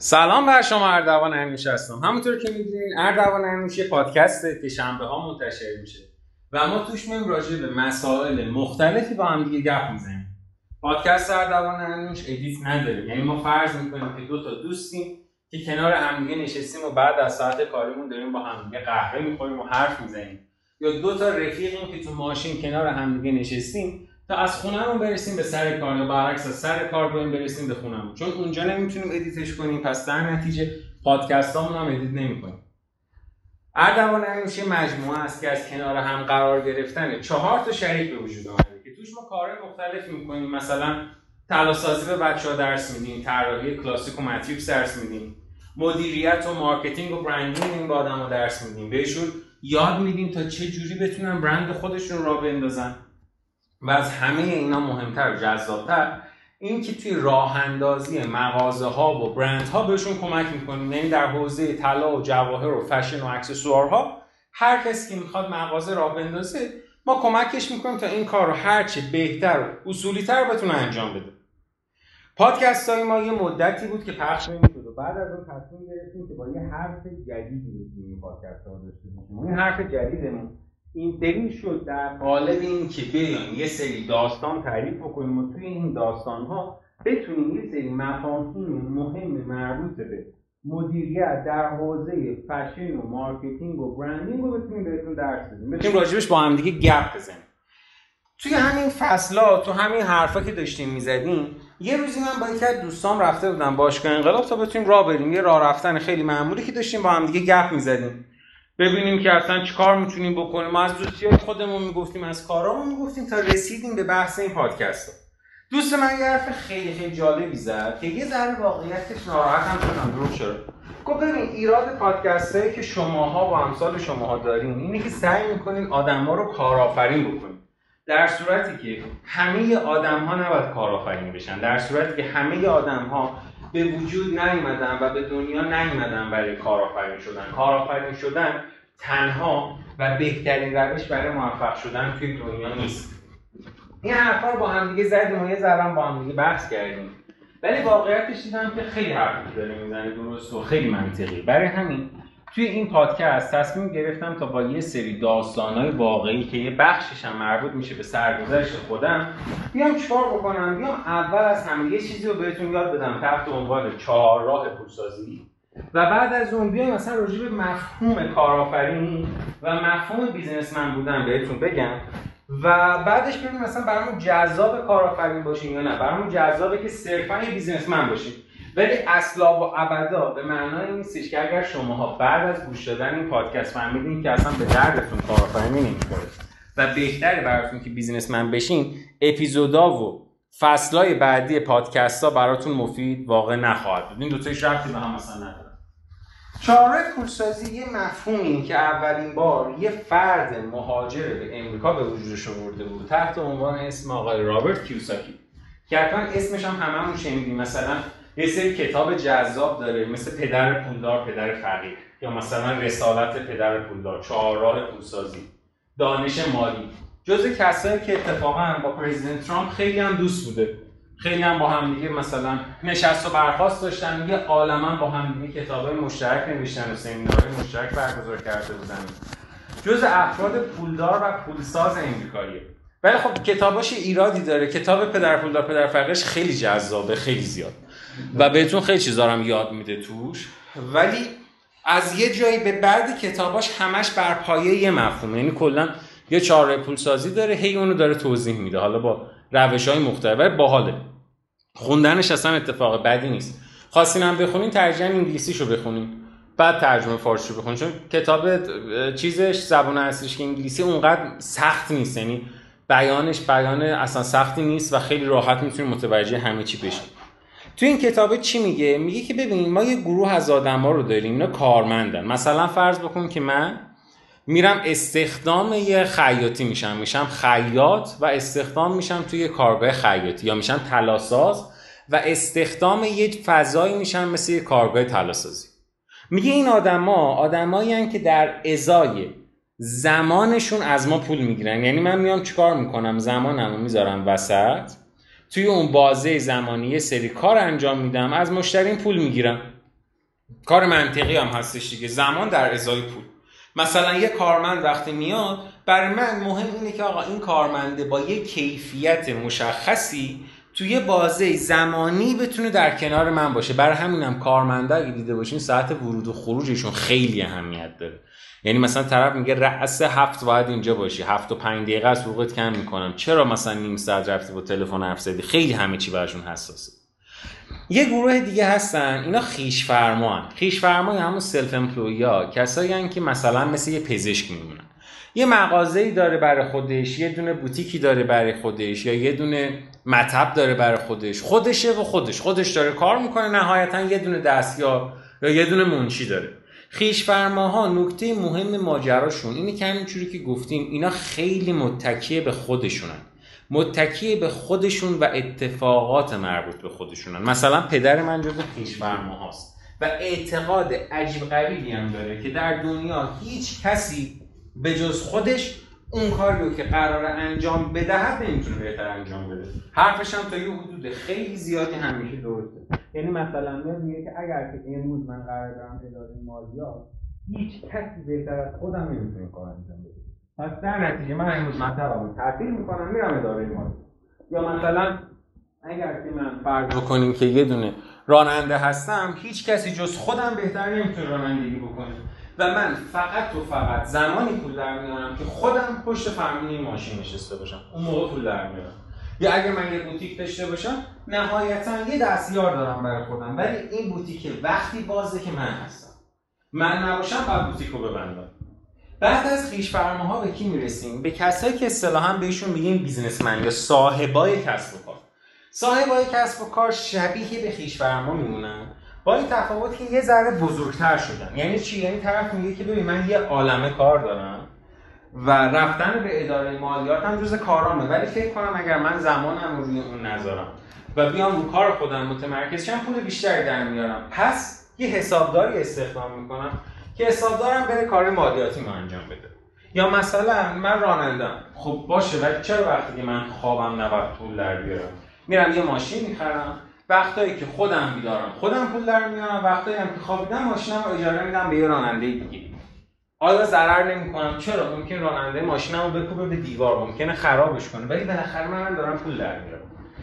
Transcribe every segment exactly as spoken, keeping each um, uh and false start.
سلام بر شما، اردوان همیش هستم. همونطور که میدونین اردوان همیش یه پادکسته که شنبه ها منتشر میشه و ما توش میایم راجع به مسائل مختلفی با هم دیگه گپ میزنیم. پادکست اردوان همیش ادیت نداره، یعنی ما فرض میکنیم که دو تا دوستیم که کنار همدیگه نشستیم و بعد از ساعت کاریمون داریم با همدیگه قهوه میخوریم و حرف میزنیم، یا دو تا رفیقیم که تو ماشین کنار همدیگه نشستیم تا از خونه‌مون برسیم به سر کار، یا برعکس از سر کار بریم برسیم به خونه‌مون، چون اونجا نمیتونیم ادیتش کنیم، پس در نتیجه پادکستامون هم ادیت نمی‌کنیم. اردوان همیشه مجموعه است که از کنار هم قرار گرفتن چهار تا شریک به وجود آمده که توش ما کارهای مختلف می‌کنیم. مثلا طلاسازی به بچه‌ها درس میدیم، طراحی کلاسیک و ماتریکس درس میدیم، مدیریت و مارکتینگ و برندینگ با آدم‌ها درس میدیم، بهشون یاد میدیم تا چه جوری بتونن برند خودشون رو بندازن. و از همه اینا مهمتر و جذابتر این که توی راه اندازی مغازه ها و برند ها بهشون کمک میکنیم، یعنی در حوزه طلا و جواهر و فشن و اکسسوارها هر کسی که میخواد مغازه راه بندازه ما کمکش میکنیم تا این کار رو هرچه بهتر و اصولی‌تر بتونه انجام بده. پادکست های ما یه مدتی بود که پخش نمی‌شد و بعد از اون تصمیم گرفتیم که با یه حرف جدیدی این پادکست ها داشته باشیم. این حرف جدیدمون این دلیل شد در قالب این که بیان یه سری داستان تعریف بکنیم و توی این داستان‌ها بتونیم یه سری مفاهیم مهم مربوط به مدیریت در حوزه فشن و مارکتینگ و برندینگ رو بتونیم بهتون درس بدیم، بتونیم راجبش با هم دیگه گپ بزنیم. توی همین فصل‌ها، تو همین حرفا که داشتیم می‌زدیم، یه روزی من با یکی از دوستام رفته بودم باشگاه انقلاب تا بتونیم راه بریم، یه راه رفتن خیلی معمولی که داشتیم با هم دیگه گپ می‌زدیم، ببینیم که اصلا چیکار میتونیم بکنیم. ما از دوستیای خودمون میگفتیم، از کارامون میگفتیم، تا رسیدیم به بحث این پادکست ها. دوست من یه حرف خیلی خیلی جالبی زد که یه ذره واقعیتش ناراحتم شدم. دروغ شد. گفت ببین ایراد پادکستایی که شماها و امثال شماها دارین اینه که سعی میکنین آدما رو کارآفرین بکنین، در صورتی که همه آدم‌ها نباید کارآفرین بشن، در صورتی که همه آدم‌ها به وجود نیومدن و به دنیا نیومدن برای کارآفرین شدن. کارآفرین شدن تنها و بهترین روش برای موفق شدن توی دنیا نیست. این حرفا رو با هم دیگه زدیم و یه ذره با هم دیگه بحث کردیم، ولی واقعیتش دیدم که خیلی حرفی داره میزنه درست و خیلی منطقی. برای همین توی این پادکست تصمیم گرفتم تا با یه سری داستان‌های واقعی که یه بخشش هم مربوط میشه به سرگذشت خودم بیام چیکار بکنم، بیام اول از همه یه چیزی رو بهتون یاد بدم تحت عنوان چهار راه پولسازی و بعد از اون بیام مثلا راجع به مفهوم کارآفرینی و مفهوم بیزنسمن بودن بهتون بگم و بعدش ببینیم مثلا برامون جذاب کارآفرین باشیم یا نه، برامون جذابه که صرفا یه بیزنسمن باشیم. ولی اصلا و ابدا به معنای این نیستش که اگر شماها بعد از گوش دادن این پادکست فهمیدین که اصلا به دردتون کارآفرینی نمیخوره و بهتره براتون که بیزینسمن بشین، اپیزودا و فصلای بعدی پادکست‌ها براتون مفید واقع نخواهد بود. این دو تاش ربطی به هم اصلا نداره. چهار پولسازی یه مفهومی که اولین بار یه فرد مهاجر به امریکا به وجودش آورده بود تحت عنوان اسم آقای رابرت کیوساکی که حتما اسمش هم هممون شنیدیم. مثلا یه سری کتاب جذاب داره مثل پدر پولدار پدر فقیر، یا مثلا رسالت پدر پولدار، چهار راه پولسازی، دانش مالی، جزء کسایی که اتفاقا با پرزیدنت ترامپ خیلی هم دوست بوده، خیلی هم با هم دیگه مثلا نشست و برخاست داشتن، یه عالما با هم دیگه کتابای مشترک نوشتن و سمینارهای مشترک برگزار کرده بودن. جزء افراد پولدار و پولساز امریکاییه. ولی خب کتاباش ایرادی داره. کتاب پدر پولدار پدر فقیرش خیلی جذابه، خیلی زیاد و بهتون خیلی چیزا هم یاد میده توش، ولی از یه جایی به بعد کتاباش همش بر پایه یه مفهوم، یعنی کلا یه چهار پولسازی داره، هی اونو داره توضیح میده، حالا با روش‌های مختلف. ولی باحاله، خوندنش اصلا اتفاق بدی نیست. خواستین هم بخونین ترجمه انگلیسیشو بخونین، بعد ترجمه فارسی بخونین، چون کتاب چیزش زبان اصلیش که انگلیسی اونقدر سخت نیست، یعنی بیانش بیان اصلا سختی نیست و خیلی راحت میتونید متوجه همه چی بشید. تو این کتابه چی میگه؟ میگه که ببینید ما یه گروه از آدما رو داریم، اینا کارمندن. مثلا فرض بکن که من میرم استخدام یه خیاطی میشم، میشم خیاط و استخدام میشم توی یه کارگاه خیاطی، یا میشم طلاساز و استخدام یه فضایی میشم مثل یه کارگاه طلاسازی. میگه این آدما آدمایین که در ازای زمانشون از ما پول میگیرن، یعنی من میام چیکار میکنم؟ زمانمو میذارم وسط، توی اون بازه زمانی یه سری کار انجام میدم، از مشتریم پول میگیرم. کار منطقی هم هستش دیگه، زمان در ازای پول. مثلا یه کارمند وقتی میاد، برای من مهم اینه که آقا این کارمنده با یه کیفیت مشخصی توی بازه زمانی بتونه در کنار من باشه. برای همینم کارمنده اگه دیده باشین ساعت ورود و خروجشون خیلی اهمیت داره. یعنی مثلا طرف میگه رأس هفت باید اینجا باشی، هفت و پنج دقیقه از وقت کم میکنم، چرا مثلا نیم ساعت رفتی با تلفن حرف زدی؟ خیلی همه چی براشون حساسه. یه گروه دیگه هستن، اینا خیش فرمان. خیش فرمان همون سلف امپلویا، کسایی هستن که مثلا مثل یه پزشک میمونن، یه مغازه‌ای داره برای خودش، یه دونه بوتیکی داره برای خودش، یا یه دونه مطب داره برای خودش، خودشه و خودش خودش داره کار میکنه، نهایتا یه دونه دستیار یا یه دونه منشی داره. خیش فرماها نکته مهم ماجراشون اینه که همینجوری که گفتیم اینا خیلی متکی به خودشونن، متکی به خودشون و اتفاقات مربوط به خودشونن. مثلا پدر من جزو خیش فرماهاست و اعتقاد عجیب غریبی هم داره که در دنیا هیچ کسی به جز خودش اون کاریو که قراره انجام بدهد نمیتونه بهتر انجام بده. حرفش هم تا یه حدود خیلی زیادی همیشه درسته. یعنی مثلا میگه که اگر که امروز من قرار دارم اداره مالیات، هیچ کسی بهتر از خودم نمیتونه کار انجام بده. پس در نتیجه من امروز مطلبمو تعطیل میکنم، میرم اداره مالیات. یا مثلا اگر که من فرض بکنیم که یه دونه راننده هستم، هیچ کسی جز خودم بهتر نمیتونه رانندگی بکنه. و من فقط و فقط زمانی پول در میارم که خودم پشت فرمون ماشین نشسته باشم، اون موقع پول در میارم. یا اگر من یه بوتیک داشته باشم، نهایتاً یه دستیار دارم برای خودم، ولی این بوتیک وقتی بازه که من هستم، من نباشم بعد بوتیک رو ببندم. بعد از خیش فرماها به کی میرسیم؟ به کسایی که اصطلاحاً بهشون میگیم بیزنسمن یا صاحبای کسب و کار. صاحبای کسب و کار شبیه به خیش فرما میمونن، با این تفاوت که یه ذره بزرگتر شدن. یعنی چی؟ یعنی طرف میگه که ببین من یه عالمه کار دارم و رفتن به اداره مالیات هم جز کارامه، ولی فکر کنم اگر من زمانم رو روی اون نذارم و بیام رو کار خودم متمرکز شم، پول بیشتری در میارم. پس یه حسابداری استخدام میکنم که حسابدارم بره کار مالیاتی ما انجام بده. یا مثلا من رانندم، خب باشه، ولی چرا وقتی من خوابم نباید پول در بیارم؟ میرم یه ماشین میخرم، وقتایی که خودم بیدارم خودم پول در میارم، وقتایی هم که خوابیدم ماشینم رو اجاره میدم به یه راننده دیگه. آیا ضرر نمی‌کنم؟ چرا؟ ممکن راننده ماشینمو بکوبه به دیوار، ممکنه خرابش کنه، ولی بالاخره منم دارم پول در میارم.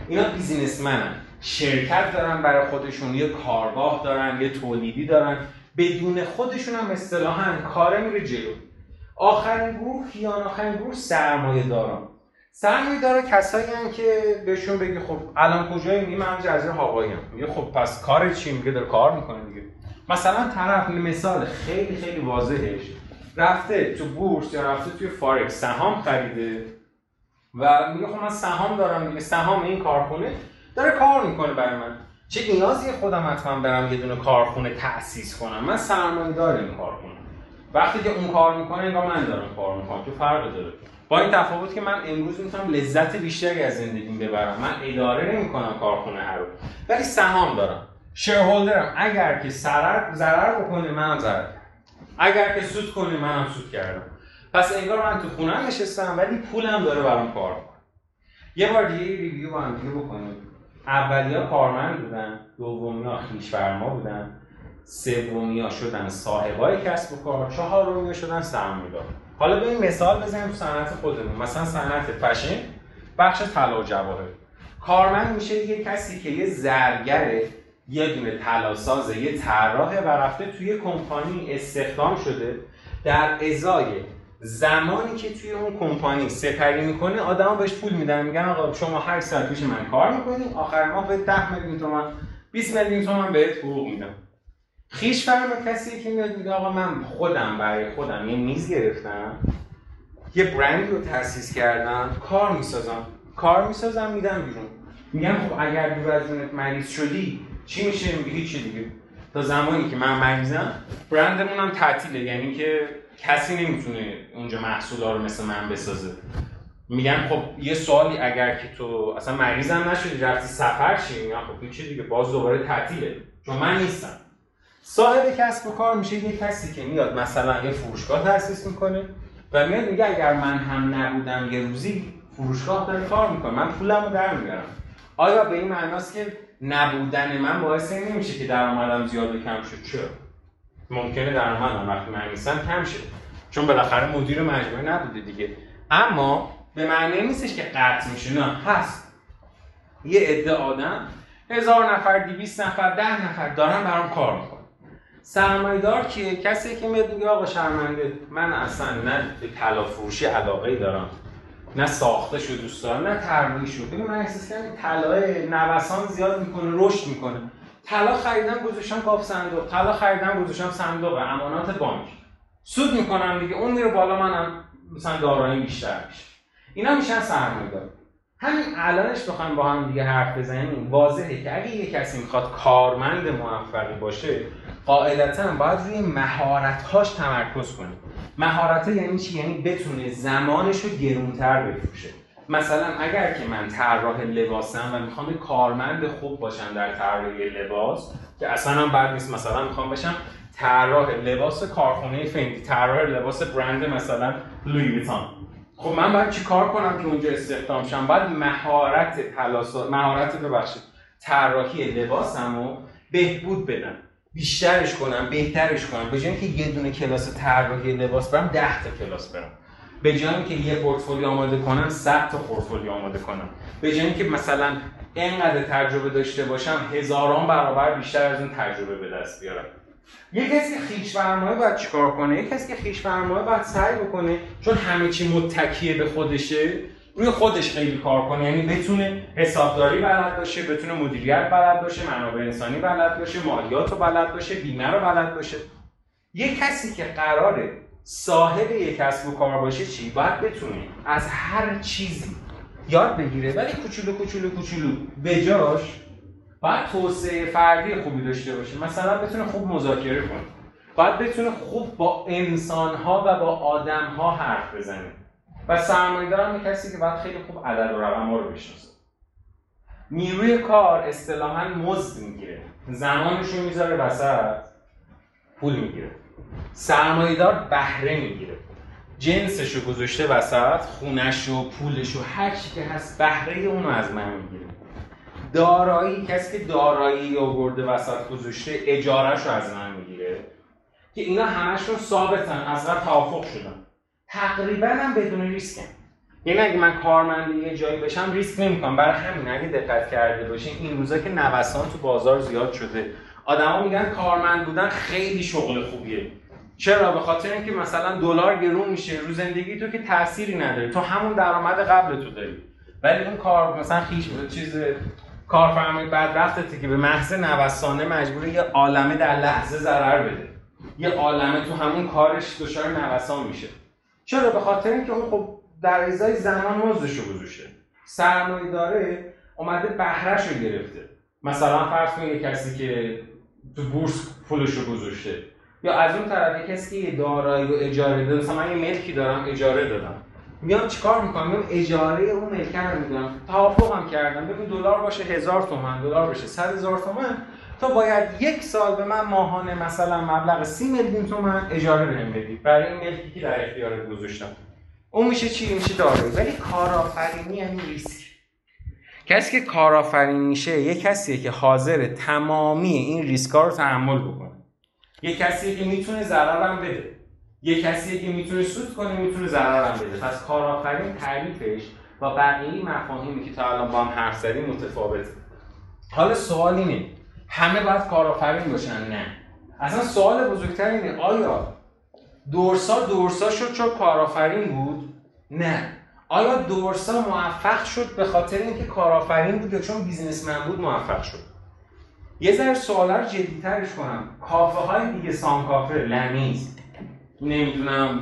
اینا بیزینسمنن، شرکت دارن برای خودشون، یه کارگاه دارن، یه تولیدی دارن، بدون خودشون هم اصطلاحاً کار میره جلو. آخرین گروه یا آخرین گروه سرمایه‌داران. سرمایه‌دار کسایی هستن که بهشون بگی خب الان کجایی؟ میگه من جزیره هاوایی ام. میگه خب پس کار چی؟ میگه داره کار میکنه دیگه. مثلا طرف، مثال خیلی خیلی واضحش، رفته تو بورس یا رفته توی فارکس سهام خریده و میگه خب من سهام دارم دیگه، سهام این کارخونه داره کار میکنه برای من، چه نیازی خودم حتما برم یه دونه کارخونه تأسیس کنم؟ من سرمایه‌دار این کارخونه، وقتی که اون کار میکنه انگار من دارم کار میکنم، که فرق داره. با این تفاوت که من امروز میتونم لذت بیشتری از زندگیم ببرم، من اداره نمیکنم کارخونه رو، ولی سهام دارم، شیرهولدرم، اگر که ضرر ضرر بکنه منم ضرر، اگر که سود کنه منم سود کردم. پس انگار من تو خونم نشستم ولی پولم داره برام کار میکنه. یه بار دیگه ریویو با هم دیگه بکنیم. اولیا کارمند بودن، دومیا خویش فرما بودن، سومیا شدن صاحبای کسب و کار، چهارمیا شدن سرمایه‌دار. حالا به این مثال بزنیم تو صنعت خودمون. مثلا صنعت فشن، بخش طلا و جواهر. کارمند میشه یه کسی که یه زرگره، یه دونه طلاساز، یه طراحه و رفته توی کمپانی استخدام شده، در ازای زمانی که توی اون کمپانی سپری میکنه آدما بهش پول میدن، میگن آقا شما هر ساعت پیش من کار میکنی، آخر ماه به ده میلیون تومان بیست میلیون تومان بهت حقوق میدم. خیش فرما کسی که میاد میگه آقا من خودم برای خودم یه میز گرفتم، یه برندی رو تأسیس کردم، کار میسازم کار میسازم میدم بیرون. میگم خب اگر دور از جونت مریض شدی چی میشه؟ میگه هیچی دیگه، تا زمانی که من مریضم برندمون هم تعطیله، یعنی که کسی نمیتونه اونجا محصولا رو مثل من بسازه. میگم خب یه سوالی، اگر که تو اصلا مریضم نشدی رفتی سفر چی؟ میگم خب هیچی دیگه، باز دوباره تعطیله، چون من نیستم. صاحب کسب و کار میشه یه کسی که میاد مثلا یه فروشگاه تأسیس میکنه و میاد میگه اگر من هم نبودم یه روزی فروشگاه داره کار میکنه، من پولمو در میارم. آیا به این معناست که نبودن من باعث این نمیشه که درآمدم زیاد کم شد. چرا؟ ممکنه درآمدم وقتی من نیستم کم شد، چون بالاخره مدیر مجموعه نبوده دیگه. اما به معنی نیستش که قطع میشه، نه هست. یه عده آدم هزار نفر، دویست نفر، ده نفر دارن برام کار میکنن. سرمایه‌دار کیه؟ کسی که میاد میگه آقا شرمنده، من اصلا نه به طلا فروشی علاقه‌ای دارم، نه ساختش رو دوست دارم، نه ترویج رو. ببین من احساس کردم طلای نوسان زیاد میکنه، رشد میکنه. طلا خریدم گذاشتم گاف صندوق، طلا خریدم گذاشتم صندوق امانات بانک. سود میکنم دیگه، اون میره بالا، منم مثلا دارایی بیشتر میشه. اینا میشن سرمایه‌دار. همین الانش بخوام با هم دیگه حرف بزنیم واضحه که اگه یه کسی میخواد کارمند موفقی باشه، قاعدتاً باید روی مهارت‌هاش تمرکز کنه. مهارت‌ها یعنی چی؟ یعنی بتونه زمانش رو گرونتر بفروشه. مثلا اگر که من طراح لباسم و میخوام کارمند خوب باشم در طراحی لباس، که اصلاً هم بد نیست، مثلا میخوام باشم طراح لباس کارخونه فندی، طراح لباس برند مثلا لویی ویتون، خب من باید چی کار کنم که اونجا استخدام شم؟ باید مهارت تلاسا... مهارت ببخشید طراحی لباسمو بهبود بدم، بیشترش کنم، بهترش کنم. به جای اینکه یه دونه کلاس طراحی لباس برم، ده تا کلاس برم. به جای اینکه یه پورتفولیو آماده کنم، صد تا پورتفولیو آماده کنم. به جای اینکه مثلا اینقدر تجربه داشته باشم، هزاران برابر بیشتر از اون تجربه به دست بیارم. یه کسی که خیش فرمایه باید چیکار کنه؟ یه کسی که خیش فرمایه باید سعی بکنه، چون همه چی متکیه به خودشه، روی خودش خیلی کار کنه. یعنی بتونه حسابداری بلد باشه، بتونه مدیریت بلد باشه، منابع انسانی بلد باشه، مالیات رو بلد باشه، بیمه رو بلد باشه. یه کسی که قراره صاحب یک کسب و کار باشه چی؟ باید بتونه از هر چیزی یاد بگیره، ولی کوچولو کوچولو کوچولو. بجاش باید توسعه فردی خوبی داشته باشه. مثلا بتونه خوب مذاکره کنه، باید بتونه خوب با انسان‌ها و با آدم‌ها حرف بزنه. و سرمایه‌دار هم کسی که باید خیلی خوب عدد و رقم‌ها رو بشناسه. نیروی کار اصطلاحاً مزد میگیره، زمانش رو میذاره وسط، پول میگیره. سرمایه‌دار بهره میگیره، جنسش رو گذاشته وسط، خونش و پولش و هر چی که هست بهره اون رو از من میگیره. دارایی، کسی که دارایی آورده وسط گذاشته، اجاره‌اش رو از من میگیره. که اینا همشون ثابتن، از قبل توافق شدن. تقریبا هم بدون ریسکم. یعنی اگه من کارمند یه جایی بشم ریسک نمی‌کنم. برای همین اگه دقت کرده باشین این روزا که نوسان تو بازار زیاد شده، آدما میگن کارمند بودن خیلی شغل خوبیه. چرا؟ به خاطر اینکه مثلا دلار گرون میشه، رو زندگی تو که تأثیری نداره، تو همون درآمد قبل تو داری. ولی اون کار مثلا خیش چیز کارفرمای بدبخته که به محض نوسانه مجبوره یه عالمه در لحظه ضرر بده، یه عالمه تو همون کارش دچار نوسان میشه. چرا؟ به خاطر اینکه اون خب در ازای زمان مزدش رو گذاشته. سرمایه‌داره اومده بهره‌ش رو گرفته. مثلا فرض کنید کسی که تو بورس پولش رو گذاشته، یا از اون طرف کسی که دارایی رو اجاره داده. مثلا من یه ملکی دارم اجاره دادم، میام چیکار میکنم؟ میام اجاره اون ملک رو میدم، توافقم کردم، ببین دلار باشه هزار تومان، دلار باشه صد هزار تومان، تو باید یک سال به من ماهانه مثلا مبلغ سی میلیون تومان اجاره بهم بدی برای این ملکی که در اختیارت گذاشتم. اون میشه چی؟ میشه دارایی. ولی کارآفرینی یعنی ریسک. کسی که کارآفرین میشه یک کسیه که حاضر تمامی این ریسکا رو تحمل بکنه، یک کسیه که میتونه ضررم بده، یک کسیه که میتونه سود کنه، میتونه ضررم بده. پس کارآفرین تعریفش و بقیه مفاهیمی که تا الان با هم حرف زدیم متفاوته. حالا سوال اینه همه باید کارآفرین باشن؟ نه. اصلا سوال بزرگتر اینه آیا دورسا دورسا شد چون کارآفرین بود؟ نه. آیا دورسا موفق شد به خاطر اینکه کارآفرین بود یا چون بیزنسمن بود موفق شد؟ یه ذره سوالا رو جدی‌ترش کنم. کافه های دیگه، سان کافه، لمیز، نمیدونم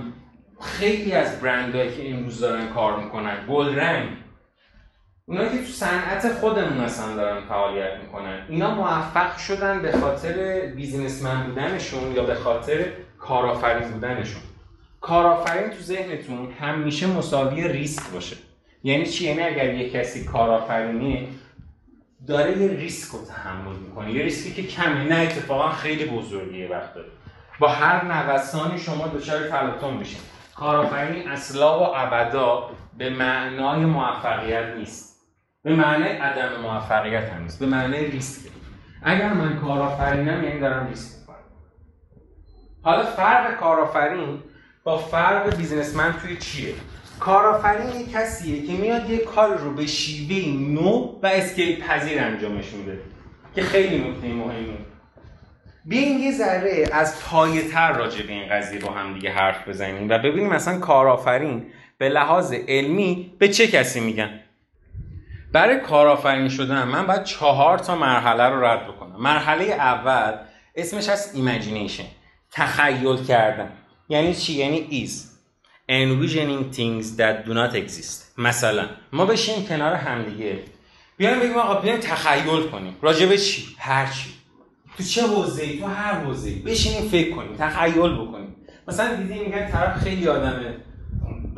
خیلی از برندایی که امروز دارن کار میکنن، گلرنگ، اونا که تو صنعت خودمون اصلا دارن فعالیت میکنن، اینا موفق شدن به خاطر بیزینسمن بودنشون یا به خاطر کارآفرین بودنشون؟ کارآفرین تو ذهنتون همیشه مساوی ریسک باشه. یعنی چی؟ یعنی اگر یه کسی کارآفرینه داره یه ریسک رو تحمل میکنه، یه ریسکی که کمی نه اتفاقا خیلی بزرگیه. وقت داره با هر نوسانی شما دچار تلاطم میشین. کارآفرینی اصلا و ابدا به معنای موفقیت نیست. به معنی عدم موفقیت هم نیست، به معنی ریسک. اگر من کارآفرینم یعنی دارم ریسک می‌کنم. حالا فرق کارآفرین با فرق بیزنسمن توی چیه؟ کارآفرین یه کسیه که میاد یه کار رو به شیوه نو و اسکیل پذیر انجامش میده که خیلی نکته مهمه. بیاین یه ذره از پایه‌تر راجع به این قضیه با هم دیگه حرف بزنیم و ببینیم مثلا کارآفرین به لحاظ علمی به چه کسی میگن. برای کارآفرین شدن من باید چهار تا مرحله رو رد بکنم. مرحله اول اسمش از ایمیجینیشن، تخیل کردن. یعنی چی؟ یعنی ایز envisioning things that do not exist. مثلا ما بشیم کنار همدیگه بیایم بگیم آقا بیایم تخیل کنیم راجع به چی؟ هر چی. تو چه حوزه‌ای؟ تو هر حوزه‌ای بشینیم فکر کنیم، تخیل بکنیم. مثلا دیدی میگن طرف خیلی آدمه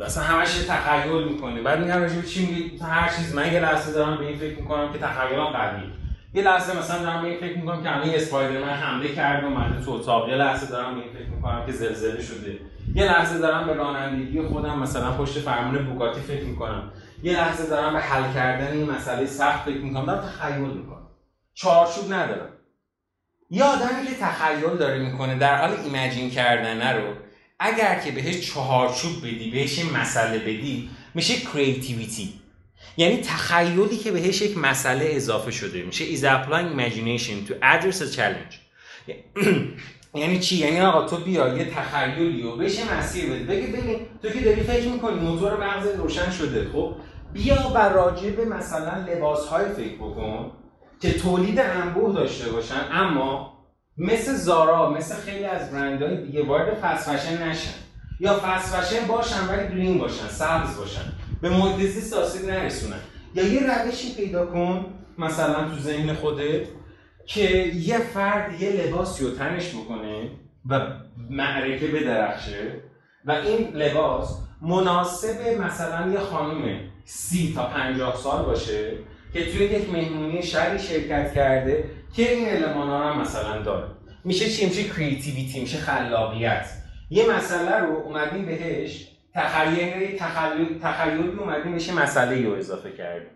مثلا همش تخیل میکنه، بعد میگن راجع به چی؟ میگه هر چیز. من یه لحظه دارم به این فکر میکنم که تخیلم قویه، یه لحظه مثلا دارم به این فکر میکنم که الان اسپایدرمن حمله کرد و من تو اتاق، یه لحظه دارم به این فکر میکنم که زلزله شده، یه لحظه دارم به رانندگی خودم مثلا پشت فرمون بوگاتی فکر میکنم، یه لحظه دارم به حل کردن این مسئله سخت فکر میکنم. دارم تخیل میکنم، چارچوب ندارم. یه آدمی که تخیل داره میکنه در حال ایمیجین کردنه رو اگر که بهش چارچوب بدی، بهش مسئله بدی، میشه کریتیویتی. یعنی تخیلی که بهش یک مسئله اضافه شده میشه is applying imagination to address a challenge. یعنی چی؟ یعنی آقا تو بیا یه تخیلی رو بهش مسیر بده، بگی ببین تو که داری فکر میکنی موتور مغز روشن شده، خب بیا بر راجع به مثلا لباس‌های فکر بکن که تولید انبوه داشته باشن اما مثل زارا، مثل خیلی از برندهای دیگه وارد فست فشن نشن، یا فست فشن باشن ولی گرین باشن، سبز باشن، به مدرسه ساسید نرسونن. یا یه روشی پیدا کن مثلا تو ذهن خودت که یه فرد یه لباسی رو تنش بکنه و معرکه بدرخشه و این لباس مناسب مثلا یه خانم سی تا پنجاه سال باشه که توی یک مهمونی شهری شرکت کرده که این المان‌ها رو هم مثلا داره. میشه چی؟ میشه کریتیویتی، میشه خلاقیت. یه مسئله رو اومدیم بهش تخیل تخیل تخیلی اومدیم بهش مسئله‌ای رو اضافه کردیم.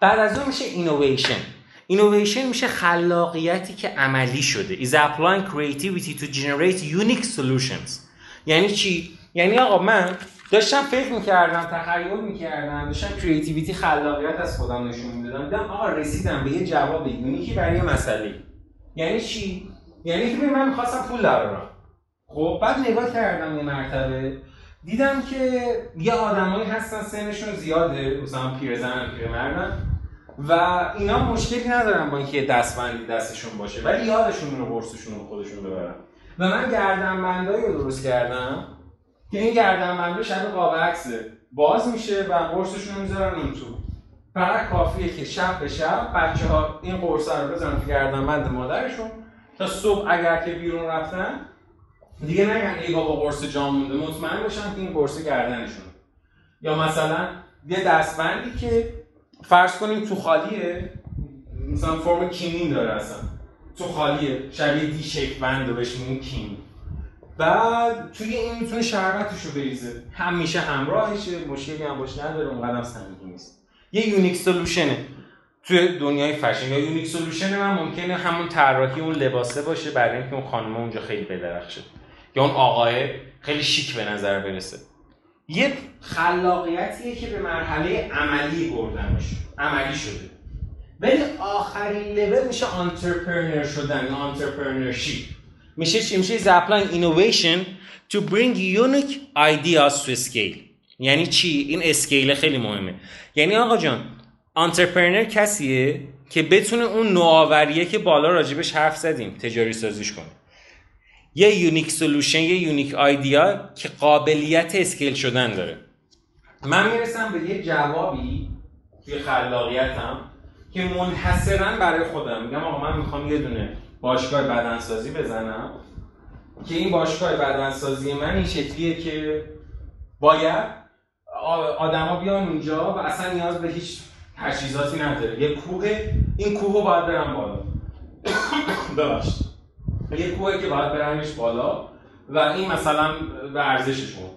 بعد از اون میشه اینوویشن. اینوویشن میشه خلاقیتی که عملی شده is applying creativity to generate unique solutions. یعنی چی؟ یعنی آقا من داشتم فکر میکردم، تخیل میکردم، داشتم کریتیویتی، خلاقیت از خودم نشون میدادم، دیدم آقا رسیدم به یه جواب یونیکی برای یه مسئله. یعنی چی؟ یعنی که من میخواستم پول درآرم. خب بعد نگاه کردم یه مرتبه دیدم که یه آدمایی هستن سنشون زیاده، مثلا پیرزن و پیرمردن و اینا مشکلی ندارن با اینکه دستبندی دستشون باشه ولی یادشون رو قرصشون رو خودشون ببرن. و من گردنبندایی رو درست کردم که این گردنبنده شبیه قاب عکسه، باز میشه و قرصشون رو میذارن این تو. فقط کافیه که شب به شب بچه‌ها این قرصا رو بزنن تو گردنبند مادرشون تا صبح اگر که بیرون رفتن دیگه نگن ای بابا قرص جام مونده، مطمئن باشن که این قرص گردنشون. یا مثلا یه دستبندی که فرض کنیم تو خالیه، مثلا فرم کینین داره، اصلا تو خالیه شبیه دی شکل بنده بهش میگن کینین. بعد توی این میتونه شربتش رو بریزه، همیشه همراهشه، مشکلی هم باش نداره، اونقدرم سنگین نیست. یه یونیک سولوشنه توی دنیای فشن. یا یونیک سولوشن من ممکنه همون طراحی اون لباسه باشه برای اینکه اون خانم اونجا خیلی بدرخشه، یا اون آقای خیلی شیک به نظر برسه. یه خلاقیتیه که به مرحله عملی بردنش، عملی شده. ولی آخرین لول میشه انترپرنور شدن یا انترپرنورشیپ. میشه چی؟ میشه is applying innovation to bring unique ideas to scale. یعنی چی؟ این اسکیل خیلی مهمه. یعنی آقا جان انترپرنور کسیه که بتونه اون نوآوریه که بالا راجبش حرف زدیم تجاری سازیش کنه. یه یونیک سولوشن، یه یونیک آیدیا که قابلیت اسکیل شدن داره. من میرسم به یه جوابی توی خلاقیتم که منحصراً برای خودم میگم آقا من میخوام یه دونه باشگاه بدنسازی بزنم که این باشگاه بدنسازی من این شکلیه که باید آدما بیان اونجا و اصلا نیاز به هیچ تجهیزاتی نداره. یه کوه، این کوه رو باید برم بالا. ببخشید. یه کوهی که باید برنش بالا و این مثلا ورزششون.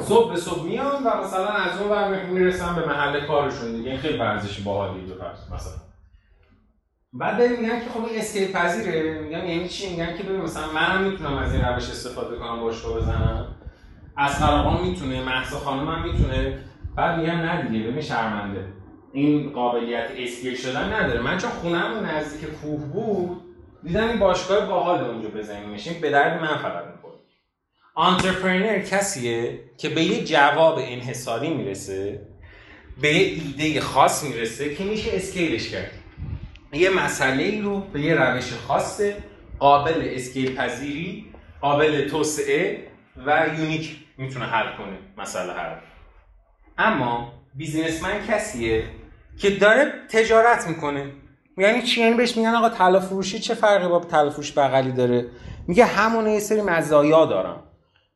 صبح به صبح میان و مثلا از اون ور میرسن به محل کارشون دیگه. این خیلی ورزش باحالیه بفرض مثلا. بعد ببین میگن که خب این اسکیپ پذیره. میگم یعنی چی؟ میگن که ببین مثلا منم میتونم از این روش استفاده کنم، باشو بزنم. از خرابان میتونه، مهسا خانم هم میتونه. بعد میگن نه دیگه ببین شرمنده. این قابلیت اسکیپ شدن نداره. من چون خونم نزدیک کوه بود، دیدم این باشگاه باحال اونجا بزنیم میشیم، به درد من فقط میخوره. آنترپرنور کسیه که به یه جواب انحصاری میرسه، به یه ایده خاص میرسه که میشه اسکیلش کرد. یه مسئله‌ای رو به یه روش خاصه، قابل اسکیل پذیری، قابل توسعه و یونیک میتونه حل کنه مسئله هر. اما بیزینسمن کسیه که داره تجارت میکنه. یعنی چی؟ یعنی بهش میگن آقا طلا فروشی چه فرقی با طلا فروش بغلی داره؟ میگه همونه، یه سری مزایا دارم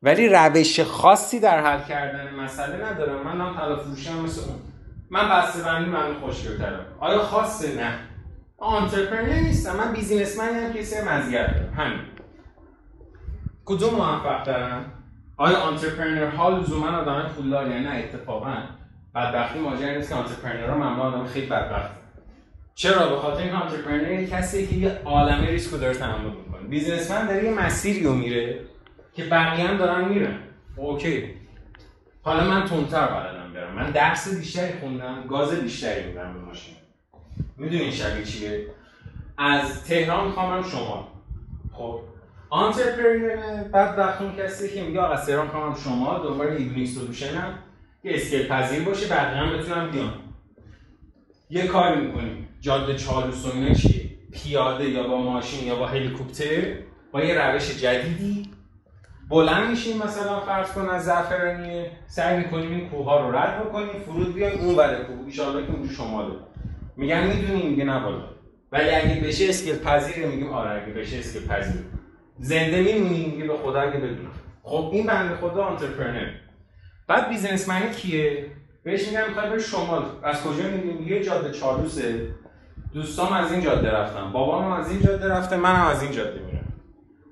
ولی روش خاصی در حل کردن مسئله ندارم. من هم طلا فروشی هم مثل اون، من بسته بندی من خوشگل‌ترم. آیا خاصه؟ نه. آنترپرنور نیستم، من بیزینسمنم که یه سری مزیت دارم. همین. کدوم موفق ترن؟ آیا آنترپرنورها لزوما آدمای پولدارن؟ نه اتفاقا. بدبختی ماجرا نیست که آنترپرنورها معمولا آدم خیلی بدبخت. چرا؟ به خاطر اینکه آنترپرنور کسیه که یه عالمه ریسکو داره تحمل می‌کنه. بیزینسمن داره یه مسیری رو میره که بقیه هم دارن میرن. اوکی. حالا من تندتر بلدم برم. من درس بیشتری خوندم، گاز بیشتری میدم به ماشین. میدونین شبیه چیه؟ از تهران میخوام برم شمال. خب آنترپرنور بدبختون کسیه که میگه آقا از تهران میخوام برم شمال، دوباره یونیک سولوشنم که اسکیل پذیر باشه، بقیه هم بتونم بیان. یه کاری می‌کنیم. جاده چالوس و اینا چیه؟ پیاده یا با ماشین یا با هلیکوپتر با یه روش جدیدی بلند میشیم، مثلا فرض کن از زعفرانی سعی میکنیم این کوه‌ها رو رد بکنیم، فرود بیایم اون ور کوه، ان شاءالله که اون شماله. میگن میدونیم، میگه نه والا، ولی اگه بشه اسکیل پذیره. میگیم آره اگه بشه اسکیل پذیره. زنده میمونیم، میگه به خدا اگه بدونم. خب این بنده خدا آنترپرنور. بعد بیزنسمن کیه؟ بهش میگن میخوای بری شمال. از کجا میگیم؟ یه جاده چالوسه. دوستام از این جاده رفتن، بابام از این جاده رفته، منم از این جاده میرم.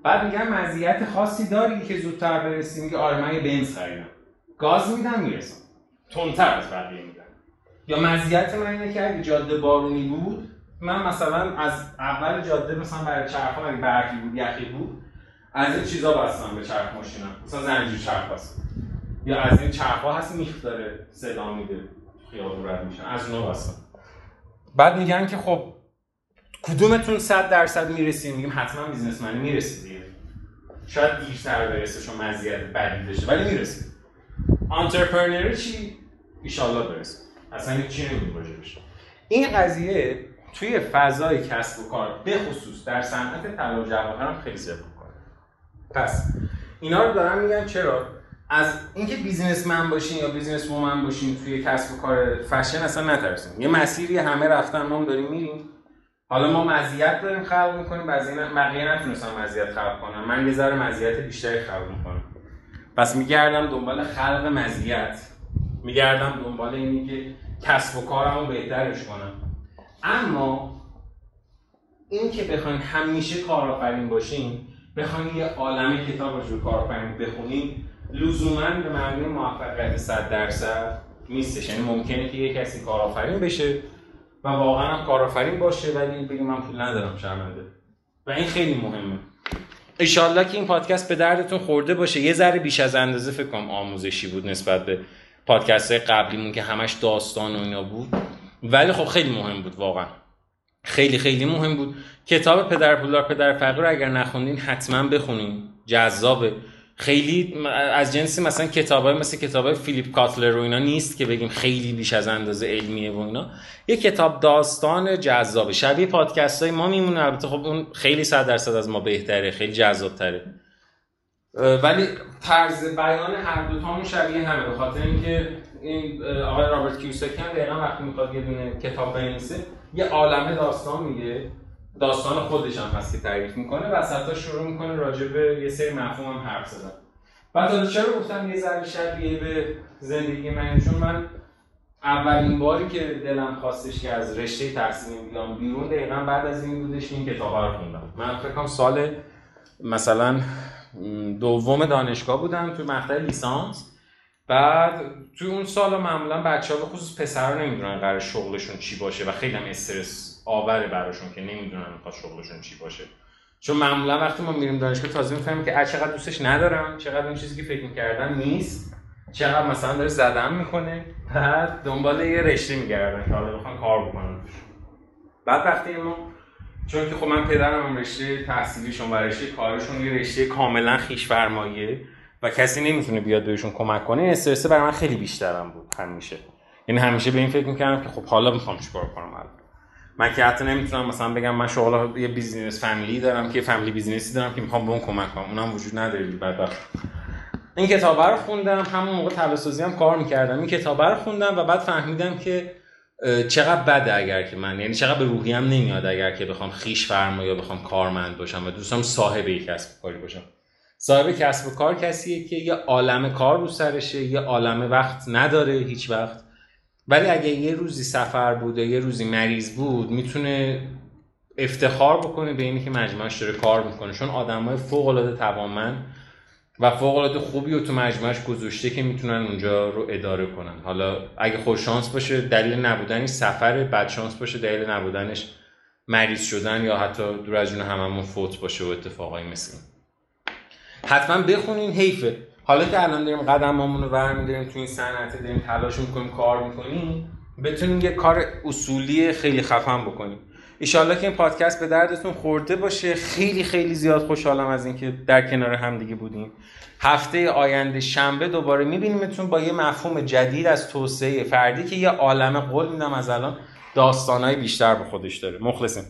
بعد میگم مزیت خاصی داری که زودتر برسیم؟ میگه آره من یه بنز خریدم، گاز میدم میرسم، تندتر از بقیه میدم. یا مزیت من اینه که اگه جاده بارونی بود، من مثلا از اول جاده مثلا برای چرخام اگه برقی بود، یخی بود، از این چیزا بستم به چرخ ماشینم، مثلا زنجیر چرخ بستم. یا از این چرخا هست میخ داره صدا میده، خیابون رد میشن، از اونها بستم. بعد میگن که خب کدومتون صد درصد میرسیم؟ میگیم حتما بیزنسمنی میرسه دیگه. شاید دیرتر برسه چون مزیت بدی داشته ولی میرسه. آنترپرنور چی؟ ان شاءالله برسه. اصلا هیچ چیزی نمی‌باشه بشه. این قضیه توی فضای کسب و کار به خصوص در صنعت طلا و جواهرات خیلی ظاهر می‌کنه. پس اینا رو دارم میگم چرا از اینکه بیزینسمن باشین یا بیزینس وومن باشین توی کسب و کار فشن اصلا نترسین. یه مسیری همه رفتن، ما هم داریم میریم. حالا ما مزیت داریم خلق میکنیم، بقیه نتونستن مزیت خلق کنن، من یه ذره مزیت بیشتری خلق میکنم. پس میگردم دنبال خلق مزیت، میگردم دنبال اینی که کسب و کارمو بهترش کنم. اما این که بخواین همیشه کارآفرین باشین، بخواین یه عالمه کتاب راجع به کارآفرینی بخونین، لزوماً به معنی موفقیت صد درصد نیستش. یعنی ممکنه که یه کسی کارآفرین بشه و واقعاً هم کارآفرین باشه ولی بگه من پول ندارم، شرمنده. و این خیلی مهمه. ان شاءالله که این پادکست به دردتون خورده باشه. یه ذره بیش از اندازه فکر کنم آموزشی بود نسبت به پادکست‌های قبلیمون که همش داستان و اینا بود، ولی خب خیلی مهم بود، واقعاً خیلی خیلی مهم بود. کتاب پدر پولدار پدر فقیر اگر نخوندین حتما بخونین، جذابه. خیلی از جنسی مثلا کتابای مثل کتابای فیلیپ کاتلر و اینا نیست که بگیم خیلی بیش از اندازه علمیه و اینا. یه کتاب داستان جذاب شبیه پادکست‌های ما میمونه. البته خب اون خیلی صد درصد از ما بهتره، خیلی جذاب‌تره، ولی طرز بیان هر دو تامون شبیه همه. به خاطر اینکه این آقای رابرت کیوساکی هم دقیقاً وقتی می‌خواد یه دونه کتاب بنویسه یه عالمه داستان میگه، داستان خودش هم هست که تعریف میکنه و سطح شروع میکنه راجع به یه سری مفهوم هم حرف زدن. بعد حالا چرا گفتم یه ذره شبیه به زندگی من؟ چون من اولین باری که دلم خواستش که از رشته تحصیلی بیام بیرون دقیقا بعد از این بودش این کتابا رو خوندم. من فکر کنم سال مثلا دوم دانشگاه بودم، تو مقطع لیسانس، بعد توی اون سالا معمولا بچه‌ها به خصوص پسرا نمیدونن قرار شغلشون چی باشه و خیلی هم استرس آوره براشون که نمیدونن میخواد شغلشون چی باشه. چون معمولا وقتی ما میریم دانشگاه تازه میفهمیم که چقدر دوستش ندارم، چقدر اون چیزی که فکر می‌کردم نیست، چقدر مثلا داره زدم میکنه. بعد دنبال یه رشته میگردن که حالا بخوام کار بکنم. بعد وقتی ما چون که خب من پدرم هم رشته تحصیلیشون و رشته کارشون یه رشته کاملا خویش‌فرماییه و کسی نمیتونه بیاد بهشون کمک کنه، استرس برای من خیلی بیشترم بود همیشه. یعنی همیشه به این فکر میکردم که خب حالا میخوام چیکار کنم. الان من که حتی نمیتونم مثلا بگم من شغل یه بیزینس فامیلی دارم که فامیلی بیزینسی دارم که میخوام به اون کمک کنم، اونم وجود نداره. بعد این کتابه رو خوندم، همون موقع طراحی‌سازی هم کار میکردم، این کتابه رو خوندم و بعد فهمیدم که چقدر بده اگر که من، یعنی چقدر به روحیم نمیاد اگر که بخوام خویش فرما یا بخوام کارمند باشم و دوستم صاحب یک کسب کاری باشم. صاحب کسب و کار کسیه که یه عالمه کار رو سرشه، یه عالمه وقت نداره هیچ وقت، ولی اگه یه روزی سفر بود یا یه روزی مریض بود میتونه افتخار بکنه به اینی که مجموعش داره کار میکنه، چون آدمای فوق العاده توانمند و فوق العاده خوبی رو تو مجموعش گذاشته که میتونن اونجا رو اداره کنن. حالا اگه خوش شانس باشه دلیل نبودنش سفر، بد شانس باشه دلیل نبودنش مریض شدن یا حتی دور از جون هممون فوت باشه و اتفاقای مثل این. حتما بخونین، حیفه. حالا که الان داریم قدمامون رو برمی‌داریم تو این صنعت، داریم تلاش می‌کنیم کار می‌کنیم، بتونیم یه کار اصولی خیلی خفن بکنیم. ان شاءالله که این پادکست به دردتون خورده باشه. خیلی خیلی زیاد خوشحالم از اینکه در کنار هم دیگه بودیم. هفته آینده شنبه دوباره می‌بینیمتون با یه مفهوم جدید از توسعه فردی که یه عالمه قول میدم از الان داستانای بیشتر به خودش داره. مخلصم.